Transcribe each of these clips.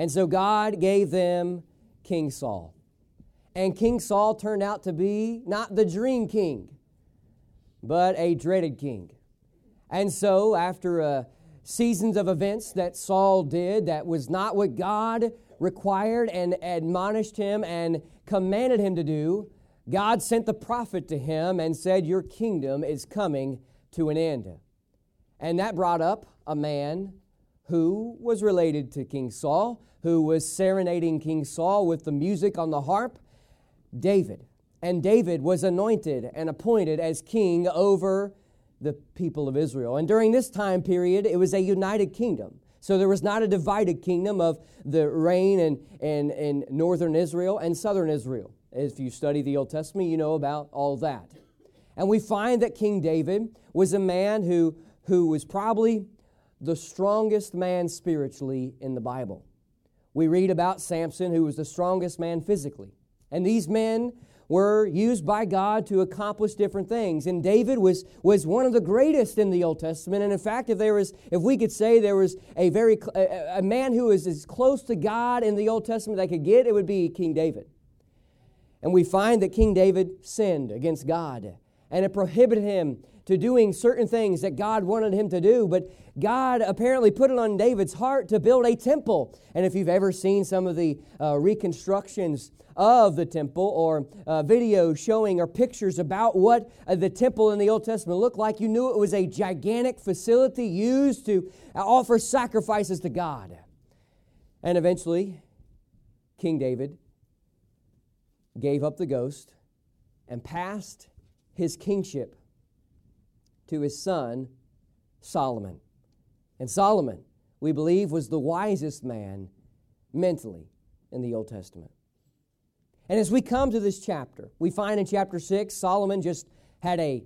And so God gave them King Saul. And King Saul turned out to be not the dream king, but a dreaded king. And so after seasons of events that Saul did that was not what God required and admonished him and commanded him to do, God sent the prophet to him and said, "Your kingdom is coming to an end." And that brought up a man who was related to King Saul, who was serenading King Saul with the music on the harp, David. And David was anointed and appointed as king over the people of Israel. And during this time period, it was a united kingdom. So there was not a divided kingdom of the reign in northern Israel and southern Israel. If you study the Old Testament, you know about all that. And we find that King David was a man who was probably the strongest man spiritually in the Bible. We read about Samson, who was the strongest man physically. And these men were used by God to accomplish different things. And David was one of the greatest in the Old Testament. And in fact, if we could say there was a man who is as close to God in the Old Testament they could get, it would be King David. And we find that King David sinned against God, and it prohibited him to doing certain things that God wanted him to do. But God apparently put it on David's heart to build a temple. And if you've ever seen some of the reconstructions of the temple or videos showing or pictures about what the temple in the Old Testament looked like, you knew it was a gigantic facility used to offer sacrifices to God. And eventually, King David gave up the ghost and passed his kingship to his son, Solomon. And Solomon, we believe, was the wisest man mentally in the Old Testament. And as we come to this chapter, we find in chapter 6, Solomon just had a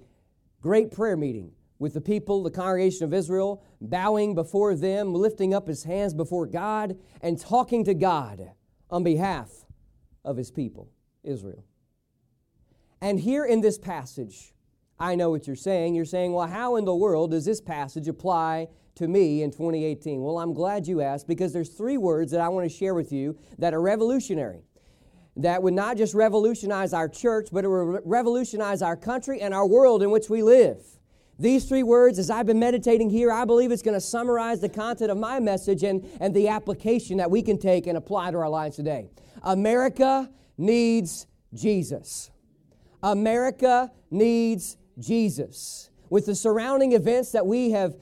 great prayer meeting with the people, the congregation of Israel, bowing before them, lifting up his hands before God, and talking to God on behalf of his people, Israel. And here in this passage, I know what you're saying. You're saying, well, how in the world does this passage apply to me in 2018? Well, I'm glad you asked, because there's three words that I want to share with you that are revolutionary, that would not just revolutionize our church, but it would revolutionize our country and our world in which we live. These three words, as I've been meditating here, I believe it's going to summarize the content of my message and the application that we can take and apply to our lives today. America needs Jesus. America needs Jesus. With the surrounding events that we have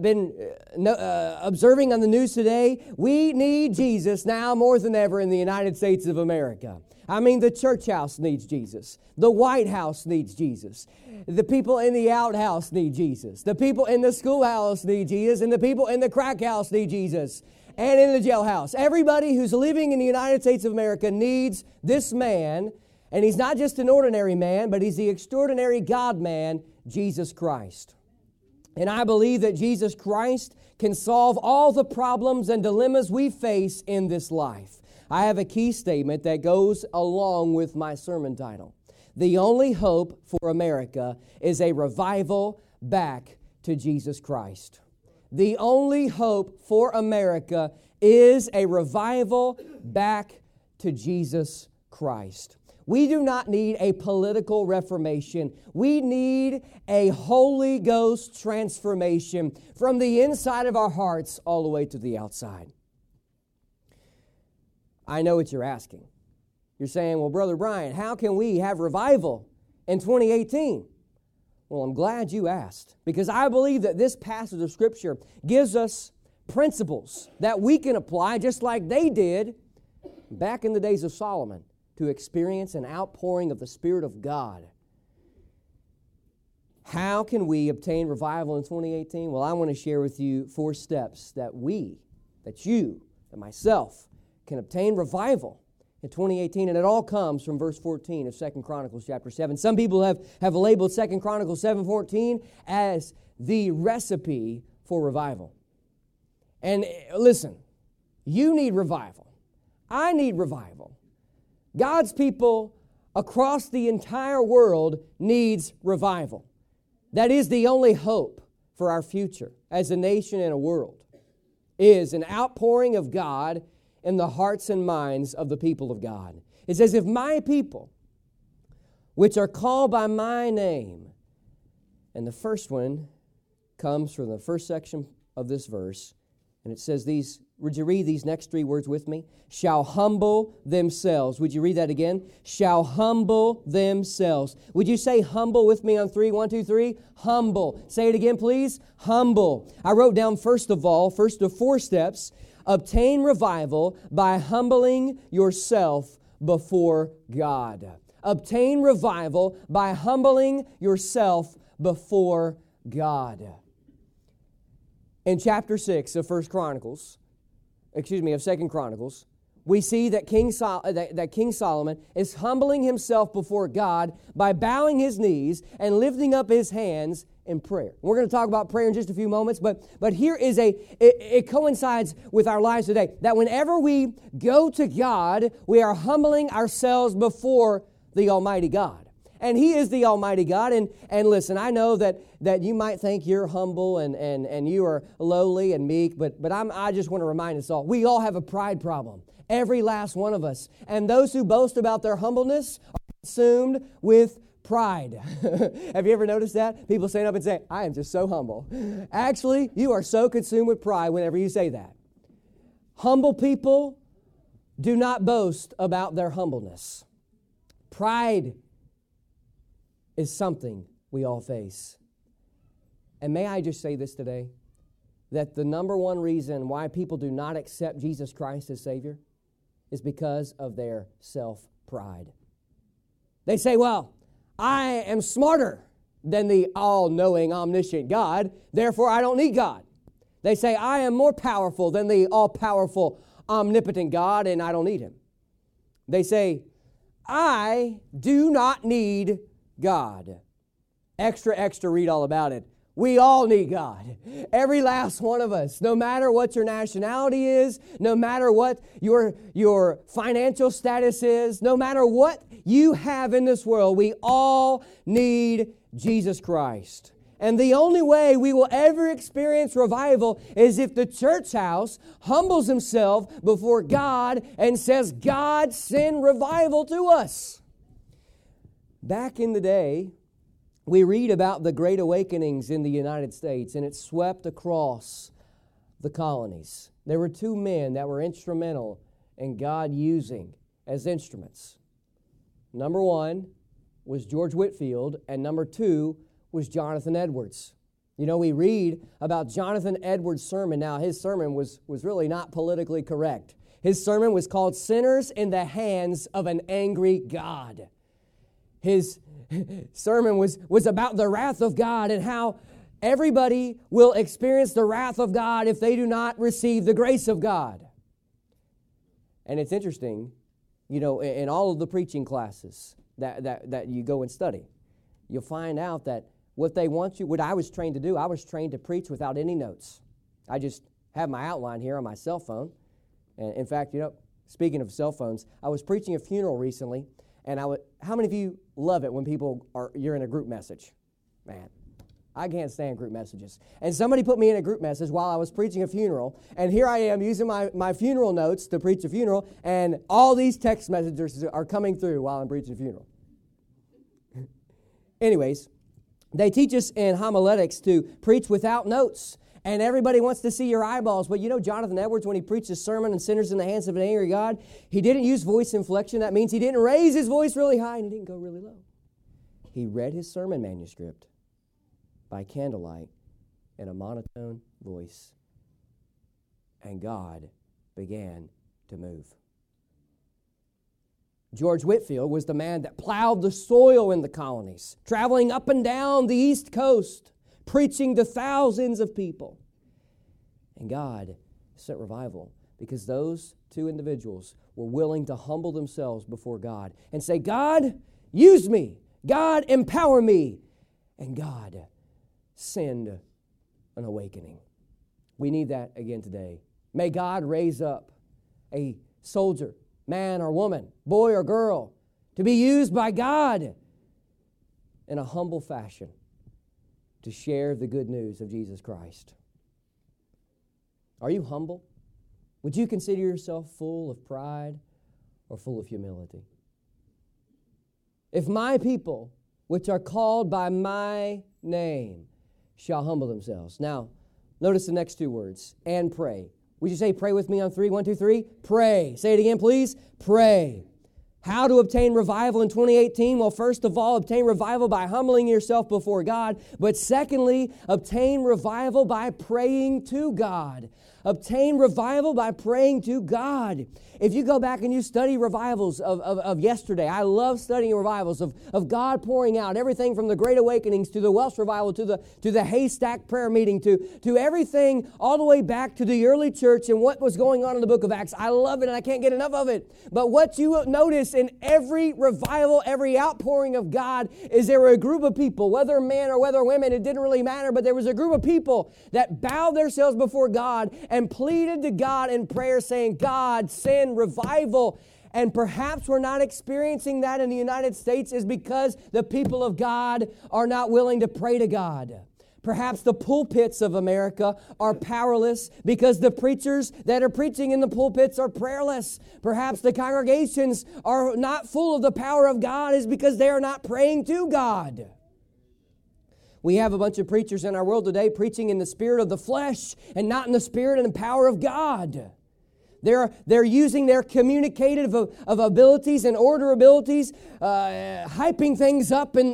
been observing on the news today, we need Jesus now more than ever in the United States of America. I mean, the church house needs Jesus. The White House needs Jesus. The people in the outhouse need Jesus. The people in the schoolhouse need Jesus. And the people in the crack house need Jesus. And in the jailhouse. Everybody who's living in the United States of America needs this man. And he's not just an ordinary man, but he's the extraordinary God-man, Jesus Christ. And I believe that Jesus Christ can solve all the problems and dilemmas we face in this life. I have a key statement that goes along with my sermon title. The only hope for America is a revival back to Jesus Christ. The only hope for America is a revival back to Jesus Christ. We do not need a political reformation. We need a Holy Ghost transformation from the inside of our hearts all the way to the outside. I know what you're asking. You're saying, well, Brother Brian, how can we have revival in 2018? Well, I'm glad you asked, because I believe that this passage of Scripture gives us principles that we can apply just like they did back in the days of Solomon, to experience an outpouring of the Spirit of God. How can we obtain revival in 2018? Well, I want to share with you 4 steps that you that myself can obtain revival in 2018, and it all comes from verse 14 of 2 Chronicles chapter 7. Some people have labeled 2 Chronicles 7:14 as the recipe for revival. And listen, you need revival. I need revival. God's people across the entire world needs revival. That is the only hope for our future as a nation and a world, is an outpouring of God in the hearts and minds of the people of God. It says, if my people, which are called by my name, and the first one comes from the first section of this verse, and it says these, would you read these next three words with me? Shall humble themselves. Would you read that again? Shall humble themselves. Would you say humble with me on three? One, two, three. Humble. Say it again, please. Humble. I wrote down first of four steps. Obtain revival by humbling yourself before God. Obtain revival by humbling yourself before God. In chapter 6 of 2 Chronicles, we see that King Solomon is humbling himself before God by bowing his knees and lifting up his hands in prayer. We're going to talk about prayer in just a few moments, but here is it coincides with our lives today, that whenever we go to God, we are humbling ourselves before the Almighty God. And He is the Almighty God. And listen, I know that you might think you're humble and you are lowly and meek, but I just want to remind us all, we all have a pride problem. Every last one of us. And those who boast about their humbleness are consumed with pride. Have you ever noticed that? People stand up and say, I am just so humble. Actually, you are so consumed with pride whenever you say that. Humble people do not boast about their humbleness. Pride is something we all face. And may I just say this today, that the number one reason why people do not accept Jesus Christ as Savior is because of their self-pride. They say, well, I am smarter than the all-knowing, omniscient God, therefore I don't need God. They say, I am more powerful than the all-powerful, omnipotent God, and I don't need Him. They say, I do not need God. Extra, read all about it. We all need God. Every last one of us, no matter what your nationality is, no matter what your financial status is, no matter what you have in this world, we all need Jesus Christ. And the only way we will ever experience revival is if the church house humbles himself before God and says, God, send revival to us. Back in the day, we read about the Great Awakenings in the United States, and it swept across the colonies. There were two men that were instrumental in God using as instruments. Number one was George Whitefield, and number two was Jonathan Edwards. You know, we read about Jonathan Edwards' sermon. Now, his sermon was really not politically correct. His sermon was called Sinners in the Hands of an Angry God. His sermon was about the wrath of God and how everybody will experience the wrath of God if they do not receive the grace of God. And it's interesting, you know, in all of the preaching classes that you go and study, you'll find out that what I was trained to do, I was trained to preach without any notes. I just have my outline here on my cell phone. And in fact, you know, speaking of cell phones, I was preaching a funeral recently. And how many of you love it when you're in a group message? Man, I can't stand group messages. And somebody put me in a group message while I was preaching a funeral. And here I am using my funeral notes to preach a funeral. And all these text messages are coming through while I'm preaching a funeral. Anyways, they teach us in homiletics to preach without notes. And everybody wants to see your eyeballs. But you know, Jonathan Edwards, when he preached his sermon on Sinners in the Hands of an Angry God, he didn't use voice inflection. That means he didn't raise his voice really high and he didn't go really low. He read his sermon manuscript by candlelight in a monotone voice. And God began to move. George Whitefield was the man that plowed the soil in the colonies, traveling up and down the East Coast, preaching to thousands of people. And God sent revival. because those two individuals were willing to humble themselves before God and say, God, use me. God, empower me. And God, send an awakening. We need that again today. May God raise up a soldier, man or woman, boy or girl, to be used by God in a humble fashion to share the good news of Jesus Christ. Are you humble? Would you consider yourself full of pride or full of humility? If my people, which are called by my name, shall humble themselves. Now, notice the next two words, and pray. Would you say pray with me on three? One, two, three. Pray. Say it again, please. Pray. How to obtain revival in 2018? Well, first of all, obtain revival by humbling yourself before God. But secondly, obtain revival by praying to God. Obtain revival by praying to God. If you go back and you study revivals of yesterday, I love studying revivals of God pouring out everything from the Great Awakenings to the Welsh Revival to the Haystack Prayer Meeting to everything all the way back to the early church and what was going on in the book of Acts. I love it and I can't get enough of it. But what you notice in every revival, every outpouring of God, is there were a group of people, whether men or whether women, it didn't really matter, but there was a group of people that bowed themselves before God and pleaded to God in prayer saying, God, send revival. And perhaps we're not experiencing that in the United States is because the people of God are not willing to pray to God. Perhaps the pulpits of America are powerless because the preachers that are preaching in the pulpits are prayerless. Perhaps the congregations are not full of the power of God is because they are not praying to God. We have a bunch of preachers in our world today preaching in the spirit of the flesh and not in the spirit and the power of God. They're using their communicative of abilities and order abilities, hyping things up in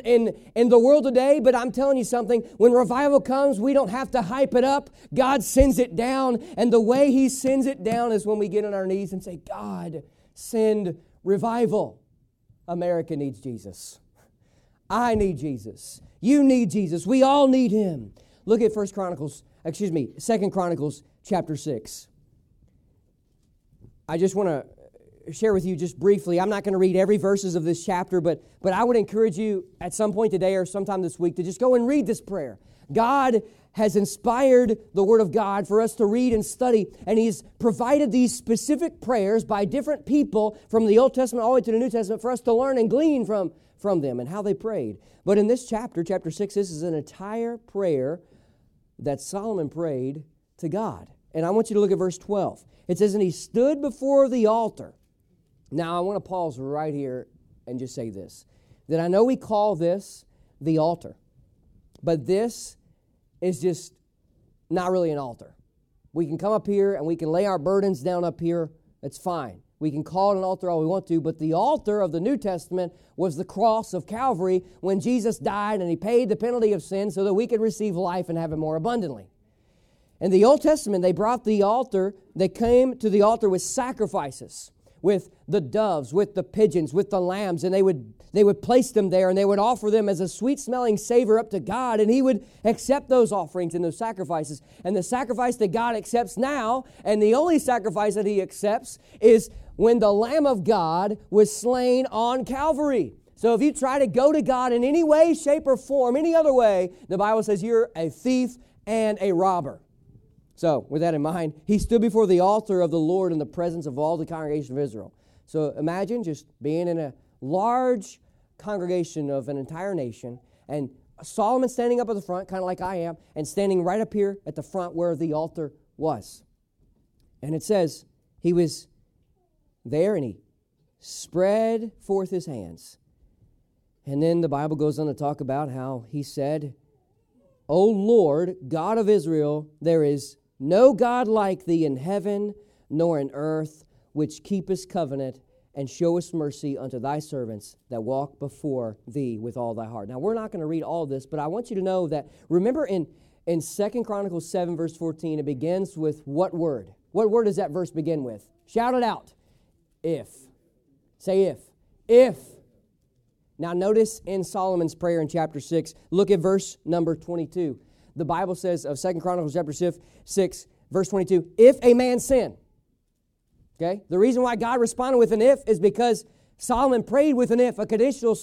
the world today. But I'm telling you something, when revival comes, we don't have to hype it up. God sends it down. And the way He sends it down is when we get on our knees and say, God, send revival. America needs Jesus. I need Jesus. You need Jesus. We all need Him. Look at 2 Chronicles chapter 6. I just want to share with you just briefly. I'm not going to read every verses of this chapter, but I would encourage you at some point today or sometime this week to just go and read this prayer. God has inspired the Word of God for us to read and study, and He's provided these specific prayers by different people from the Old Testament all the way to the New Testament for us to learn and glean from them and how they prayed. But in this chapter, chapter 6, this is an entire prayer that Solomon prayed to God. And I want you to look at verse 12. It says, and he stood before the altar. Now, I want to pause right here and just say this, that I know we call this the altar, but this is just not really an altar. We can come up here and we can lay our burdens down up here. That's fine. We can call it an altar all we want to, but the altar of the New Testament was the cross of Calvary when Jesus died and He paid the penalty of sin so that we could receive life and have it more abundantly. In the Old Testament, they brought the altar, they came to the altar with sacrifices, with the doves, with the pigeons, with the lambs, and they would place them there and they would offer them as a sweet-smelling savor up to God, and He would accept those offerings and those sacrifices. And the sacrifice that God accepts now, and the only sacrifice that He accepts, is when the Lamb of God was slain on Calvary. So if you try to go to God in any way, shape, or form, any other way, the Bible says you're a thief and a robber. So, with that in mind, he stood before the altar of the Lord in the presence of all the congregation of Israel. So, imagine just being in a large congregation of an entire nation, and Solomon standing up at the front, kind of like I am, and standing right up here at the front where the altar was. And it says, he was there, and he spread forth his hands. And then the Bible goes on to talk about how he said, O Lord, God of Israel, there is no God like Thee in heaven nor in earth, which keepest covenant and showest mercy unto Thy servants that walk before Thee with all Thy heart. Now, we're not going to read all this, but I want you to know that, remember in 2 Chronicles 7, verse 14, it begins with what word? What word does that verse begin with? Shout it out. If. Say if. If. Now notice in Solomon's prayer in chapter 6, look at verse number 22. The Bible says of 2 Chronicles chapter 6, verse 22, if a man sin, Okay? The reason why God responded with an if is because Solomon prayed with an if, a conditional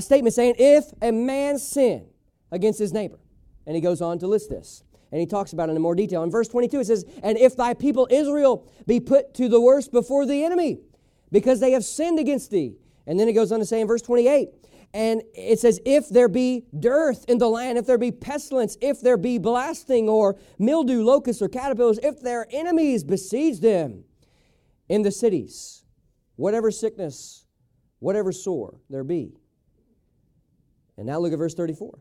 statement saying, if a man sin against his neighbor. And he goes on to list this. And he talks about it in more detail. In verse 22, it says, and if thy people Israel be put to the worse before the enemy, because they have sinned against thee. And then it goes on to say in verse 28, and it says, if there be dearth in the land, if there be pestilence, if there be blasting or mildew, locusts or caterpillars, if their enemies besiege them in the cities, whatever sickness, whatever sore there be. And now look at verse 34.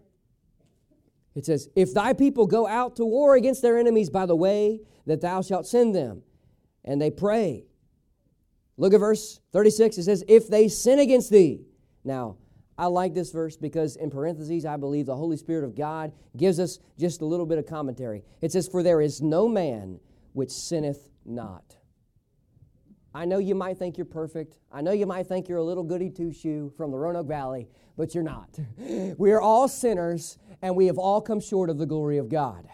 It says, if thy people go out to war against their enemies by the way that thou shalt send them, and they pray. Look at verse 36. It says, if they sin against thee. Now, I like this verse because in parentheses, I believe the Holy Spirit of God gives us just a little bit of commentary. It says, for there is no man which sinneth not. I know you might think you're perfect. I know you might think you're a little goody two-shoe from the Roanoke Valley, but you're not. We are all sinners, and we have all come short of the glory of God.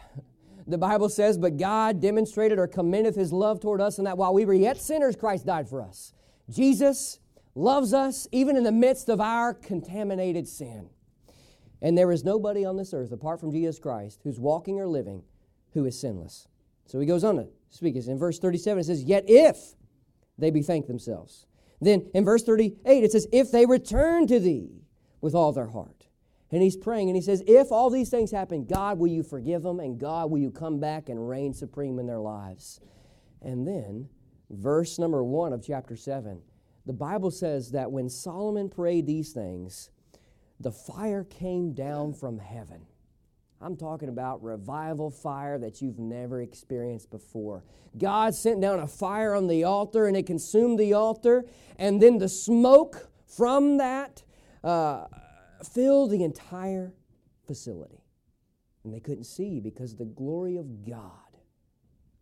The Bible says, but God demonstrated or commendeth his love toward us, and that while we were yet sinners, Christ died for us. Jesus loves us even in the midst of our contaminated sin. And there is nobody on this earth apart from Jesus Christ who's walking or living who is sinless. So he goes on to speak. In verse 37, it says, yet if they bethink themselves. Then in verse 38, it says, if they return to thee with all their heart. And he's praying and he says, if all these things happen, God, will you forgive them? And God, will you come back and reign supreme in their lives? And then verse number 1 of chapter 7, the Bible says that when Solomon prayed these things, the fire came down from heaven. I'm talking about revival fire that you've never experienced before. God sent down a fire on the altar and it consumed the altar. And then the smoke from that filled the entire facility. And they couldn't see because the glory of God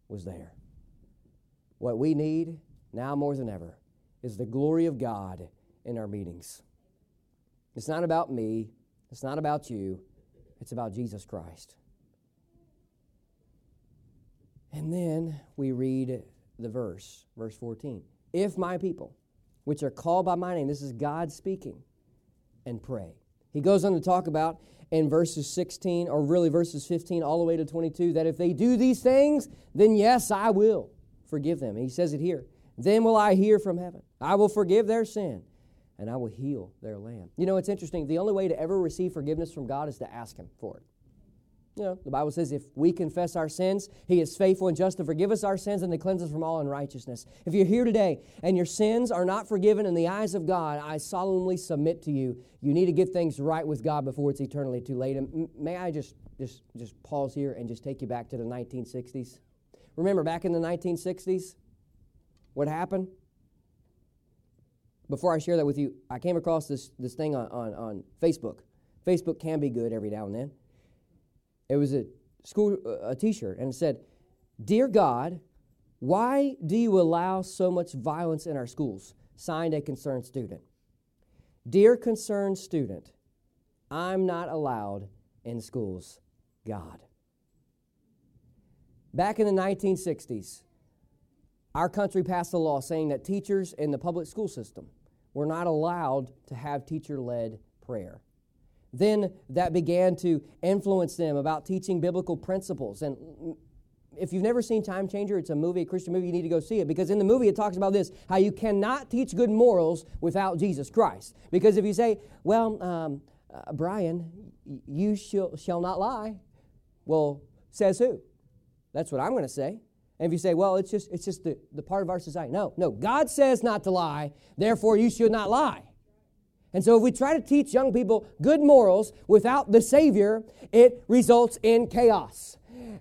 was there. What we need now more than ever is the glory of God in our meetings. It's not about me. It's not about you. It's about Jesus Christ. And then we read the verse, verse 14. If my people, which are called by my name, this is God speaking, and pray. He goes on to talk about in verses 16, or really verses 15 all the way to 22, that if they do these things, then yes, I will forgive them. And he says it here. Then will I hear from heaven. I will forgive their sin, and I will heal their land. You know, it's interesting. The only way to ever receive forgiveness from God is to ask him for it. You know, the Bible says if we confess our sins, he is faithful and just to forgive us our sins and to cleanse us from all unrighteousness. If you're here today and your sins are not forgiven in the eyes of God, I solemnly submit to you, you need to get things right with God before it's eternally too late. And may I just pause here and just take you back to the 1960s? Remember, back in the 1960s, what happened? Before I share that with you, I came across this thing on Facebook. Facebook can be good every now and then. It was a T-shirt, and it said, Dear God, why do you allow so much violence in our schools? Signed, a concerned student. Dear concerned student, I'm not allowed in schools, God. Back in the 1960s, our country passed a law saying that teachers in the public school system were not allowed to have teacher-led prayer. Then that began to influence them about teaching biblical principles. And if you've never seen Time Changer, it's a movie, a Christian movie, you need to go see it. Because in the movie it talks about this, how you cannot teach good morals without Jesus Christ. Because if you say, well, Brian, you shall not lie. Well, says who? That's what I'm going to say. And if you say, well, it's just the part of our society. No, God says not to lie, therefore you should not lie. And so if we try to teach young people good morals without the Savior, it results in chaos.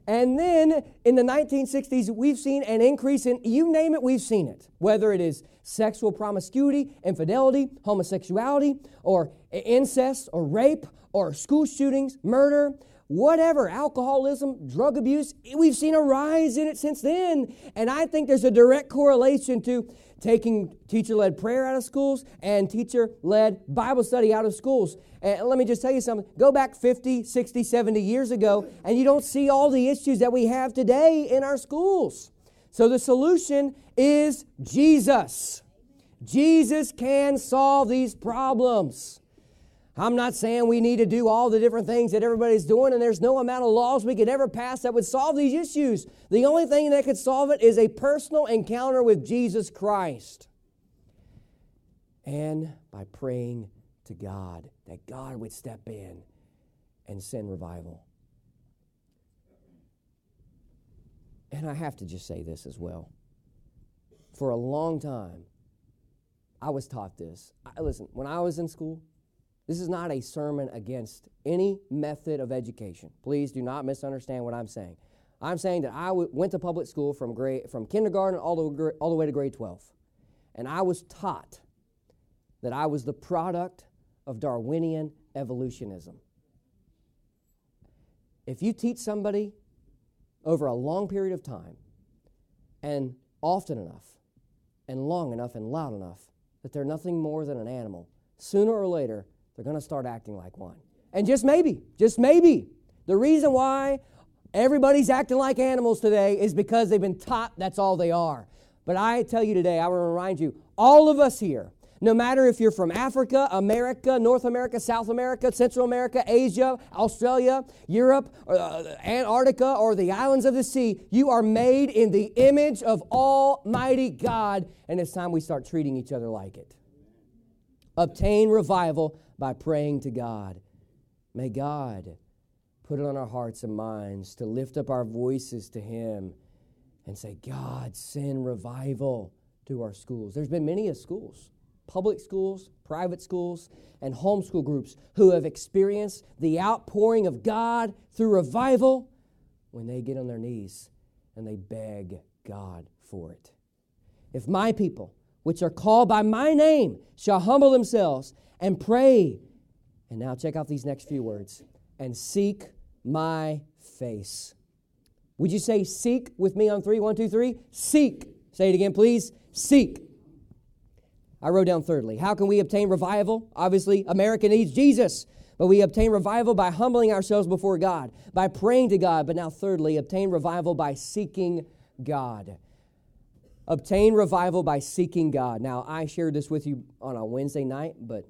And then in the 1960s, we've seen an increase in, you name it, we've seen it. Whether it is sexual promiscuity, infidelity, homosexuality, or incest, or rape, or school shootings, murder, whatever, alcoholism, drug abuse, we've seen a rise in it since then. And I think there's a direct correlation to taking teacher-led prayer out of schools and teacher-led Bible study out of schools. And let me just tell you something. Go back 50, 60, 70 years ago, and you don't see all the issues that we have today in our schools. So the solution is Jesus. Jesus can solve these problems. I'm not saying we need to do all the different things that everybody's doing, and there's no amount of laws we could ever pass that would solve these issues. The only thing that could solve it is a personal encounter with Jesus Christ. And by praying to God, that God would step in and send revival. And I have to just say this as well. For a long time, I was taught this. Listen, when I was in school, this is not a sermon against any method of education. Please do not misunderstand what I'm saying. I'm saying that I went to public school from kindergarten all the way to grade 12. And I was taught that I was the product of Darwinian evolutionism. If you teach somebody over a long period of time, and often enough, and long enough, and loud enough, that they're nothing more than an animal, sooner or later, they're going to start acting like one. And just maybe, the reason why everybody's acting like animals today is because they've been taught that's all they are. But I tell you today, I want to remind you, all of us here, no matter if you're from Africa, America, North America, South America, Central America, Asia, Australia, Europe, Antarctica, or the islands of the sea, you are made in the image of Almighty God, and it's time we start treating each other like it. Obtain revival by praying to God. May God put it on our hearts and minds to lift up our voices to Him and say, God, send revival to our schools. There's been many schools. Public schools, private schools, and homeschool groups who have experienced the outpouring of God through revival when they get on their knees and they beg God for it. If my people, which are called by my name, shall humble themselves and pray, and now check out these next few words, and seek my face. Would you say seek with me on 3, 1, 2, 3? Seek. Say it again, please. Seek. I wrote down thirdly, how can we obtain revival? Obviously, America needs Jesus, but we obtain revival by humbling ourselves before God, by praying to God, but now thirdly, obtain revival by seeking God. Obtain revival by seeking God. Now, I shared this with you on a Wednesday night, but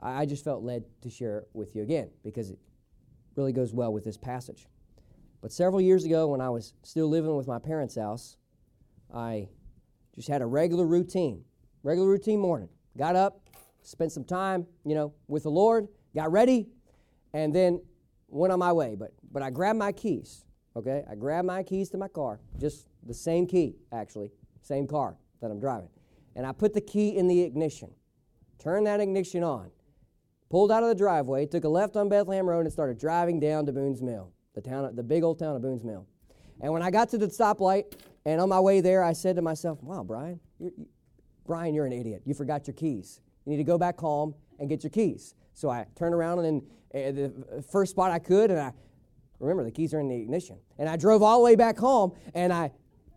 I just felt led to share it with you again because it really goes well with this passage. But several years ago, when I was still living with my parents' house, I just had a regular routine morning. Got up, spent some time, with the Lord, got ready, and then went on my way. But I grabbed my keys, okay? I grabbed my keys to my car, just the same key, actually, same car that I'm driving. And I put the key in the ignition, turned that ignition on, pulled out of the driveway, took a left on Bethlehem Road, and started driving down to Boone's Mill, the big old town of Boone's Mill. And when I got to the stoplight, and on my way there, I said to myself, wow, Brian, you're an idiot. You forgot your keys. You need to go back home and get your keys. So I turned around and the first spot I could, and I remember the keys are in the ignition. And I drove all the way back home, and I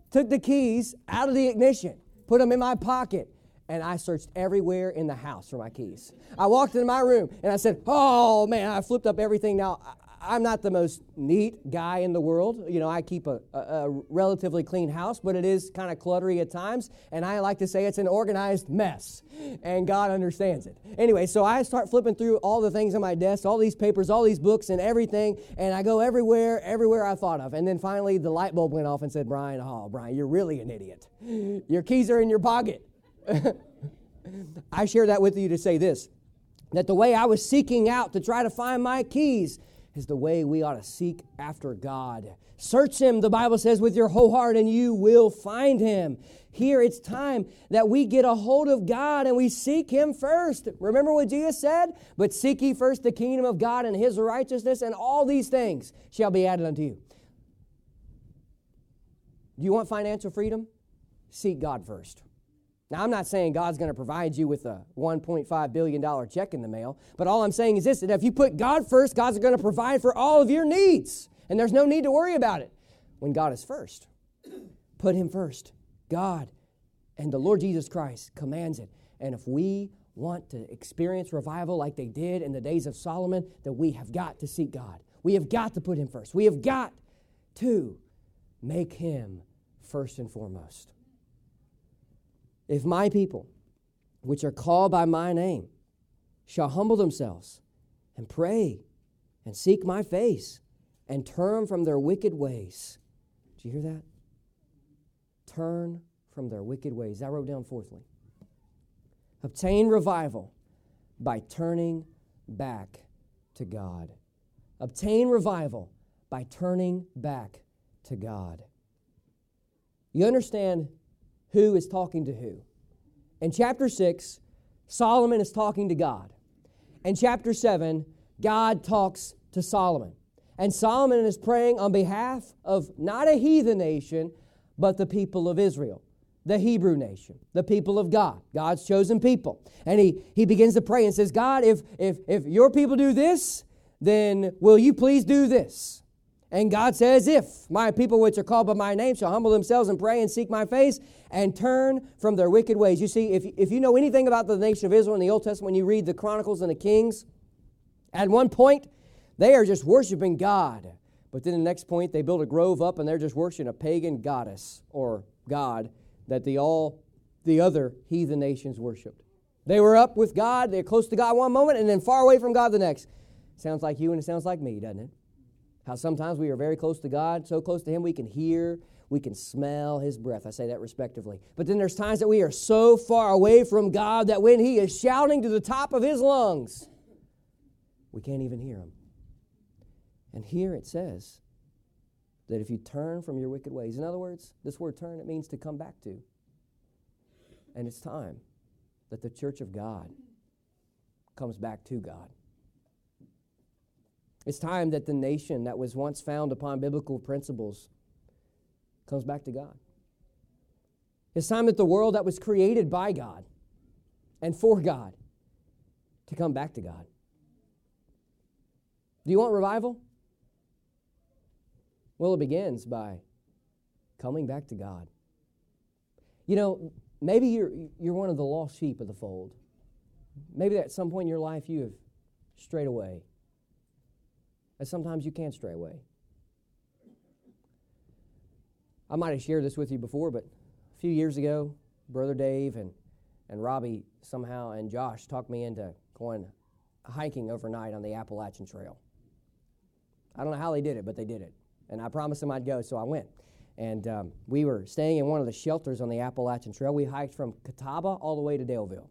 took the keys out of the ignition, put them in my pocket, and I searched everywhere in the house for my keys. I walked into my room, and I said, oh, man, I flipped up everything. Now, I'm not the most neat guy in the world. I keep a relatively clean house, but it is kind of cluttery at times, and I like to say it's an organized mess, and God understands it. Anyway, so I start flipping through all the things on my desk, all these papers, all these books and everything, and I go everywhere I thought of. And then finally the light bulb went off and said, Brian, you're really an idiot. Your keys are in your pocket. I share that with you to say this, that the way I was seeking out to try to find my keys is the way we ought to seek after God. Search Him, the Bible says, with your whole heart, and you will find Him. Here, it's time that we get a hold of God and we seek Him first. Remember what Jesus said? But seek ye first the kingdom of God and His righteousness, and all these things shall be added unto you. Do you want financial freedom? Seek God first. Now, I'm not saying God's going to provide you with a $1.5 billion check in the mail, but all I'm saying is this, that if you put God first, God's going to provide for all of your needs, and there's no need to worry about it. When God is first, put Him first. God and the Lord Jesus Christ commands it, and if we want to experience revival like they did in the days of Solomon, then we have got to seek God. We have got to put Him first. We have got to make Him first and foremost. If my people, which are called by my name, shall humble themselves and pray and seek my face and turn from their wicked ways. Do you hear that? Turn from their wicked ways. I wrote down fourthly. Obtain revival by turning back to God. Obtain revival by turning back to God. You understand who is talking to who. In chapter 6, Solomon is talking to God. In chapter 7, God talks to Solomon. And Solomon is praying on behalf of not a heathen nation, but the people of Israel, the Hebrew nation, the people of God, God's chosen people. And he begins to pray and says, God, if your people do this, then will you please do this? And God says, if my people which are called by my name shall humble themselves and pray and seek my face and turn from their wicked ways. You see, if you know anything about the nation of Israel in the Old Testament, when you read the Chronicles and the Kings, at one point, they are just worshiping God. But then the next point, they build a grove up and they're just worshiping a pagan goddess or god that the other heathen nations worshiped. They were up with God, they're close to God one moment and then far away from God the next. Sounds like you and it sounds like me, doesn't it? How sometimes we are very close to God, so close to Him we can hear, we can smell His breath. I say that respectively. But then there's times that we are so far away from God that when He is shouting to the top of His lungs, we can't even hear Him. And here it says that if you turn from your wicked ways, in other words, this word turn, it means to come back to. And it's time that the church of God comes back to God. It's time that the nation that was once found upon biblical principles comes back to God. It's time that the world that was created by God and for God to come back to God. Do you want revival? Well, it begins by coming back to God. You know, maybe you're one of the lost sheep of the fold. Maybe at some point in your life you have strayed away. And sometimes you can stray away. I might have shared this with you before, but a few years ago, Brother Dave and Robbie somehow and Josh talked me into going hiking overnight on the Appalachian Trail. I don't know how they did it, but they did it. And I promised them I'd go, so I went. And we were staying in one of the shelters on the Appalachian Trail. We hiked from Catawba all the way to Daleville.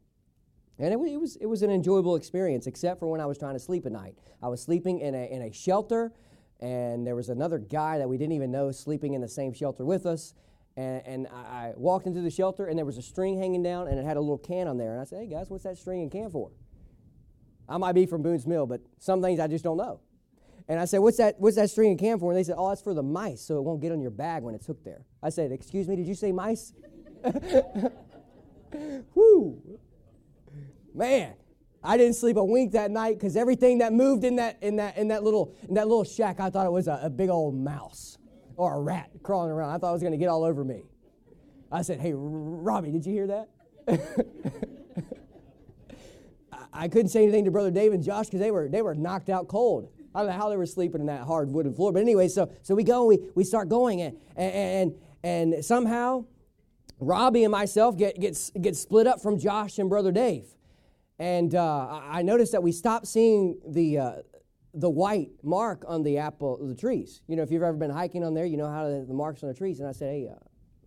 And it was an enjoyable experience, except for when I was trying to sleep at night. I was sleeping in a shelter, and there was another guy that we didn't even know sleeping in the same shelter with us. And I walked into the shelter, and there was a string hanging down, and it had a little can on there. And I said, hey, guys, what's that string and can for? I might be from Boone's Mill, but some things I just don't know. And I said, what's that string and can for? And they said, oh, that's for the mice, so it won't get on your bag when it's hooked there. I said, excuse me, did you say mice? Whoo! Man, I didn't sleep a wink that night because everything that moved in that little shack, I thought it was a big old mouse or a rat crawling around. I thought it was going to get all over me. I said, "Hey, Robbie, did you hear that?" I couldn't say anything to Brother Dave and Josh because they were knocked out cold. I don't know how they were sleeping in that hard wooden floor, but anyway, so we go and we start going and somehow Robbie and myself get split up from Josh and Brother Dave. And I noticed that we stopped seeing the white mark on the trees. You know, if you've ever been hiking on there, you know how the marks on the trees. And I said, hey,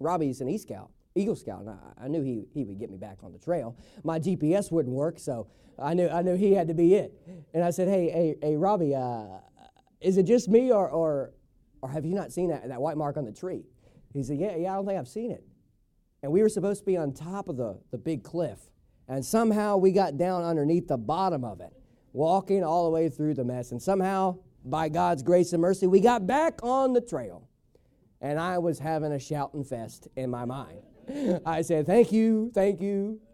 Robbie's an Eagle Scout, and I knew he would get me back on the trail. My GPS wouldn't work, so I knew he had to be it. And I said, hey, Robbie, is it just me or have you not seen that white mark on the tree? He said, yeah, I don't think I've seen it. And we were supposed to be on top of the big cliff. And somehow we got down underneath the bottom of it, walking all the way through the mess. And somehow, by God's grace and mercy, we got back on the trail. And I was having a shouting fest in my mind. I said, thank you,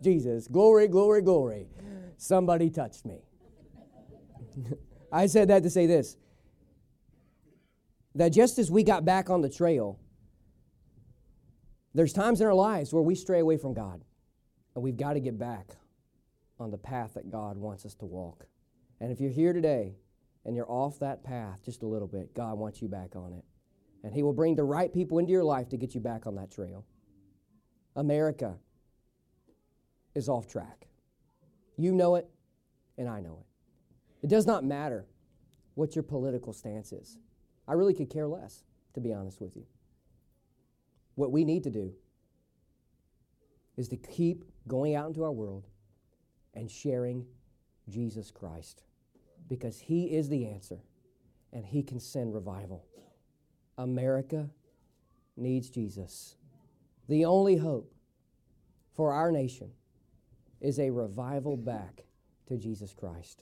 Jesus. Glory, glory, glory. Somebody touched me. I said that to say this, that just as we got back on the trail, there's times in our lives where we stray away from God. And we've got to get back on the path that God wants us to walk. And if you're here today and you're off that path just a little bit, God wants you back on it. And He will bring the right people into your life to get you back on that trail. America is off track. You know it, and I know it. It does not matter what your political stance is. I really could care less, to be honest with you. What we need to do is to keep going out into our world and sharing Jesus Christ, because He is the answer, and He can send revival. America needs Jesus. The only hope for our nation is a revival back to Jesus Christ.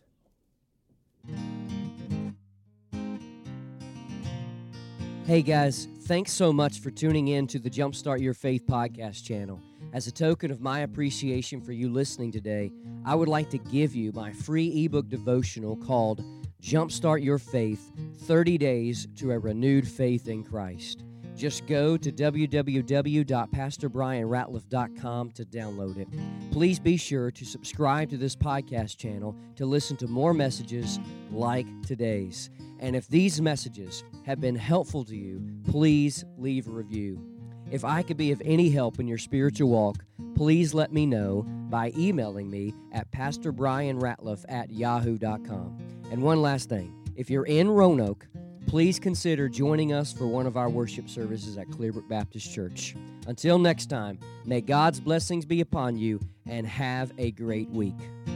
Hey guys, thanks so much for tuning in to the Jumpstart Your Faith podcast channel. As a token of my appreciation for you listening today, I would like to give you my free ebook devotional called Jumpstart Your Faith, 30 Days to a Renewed Faith in Christ. Just go to www.pastorbrianratliff.com to download it. Please be sure to subscribe to this podcast channel to listen to more messages like today's. And if these messages have been helpful to you, please leave a review. If I could be of any help in your spiritual walk, please let me know by emailing me at pastorbrianratliff@yahoo.com. And one last thing, if you're in Roanoke, please consider joining us for one of our worship services at Clearbrook Baptist Church. Until next time, may God's blessings be upon you and have a great week.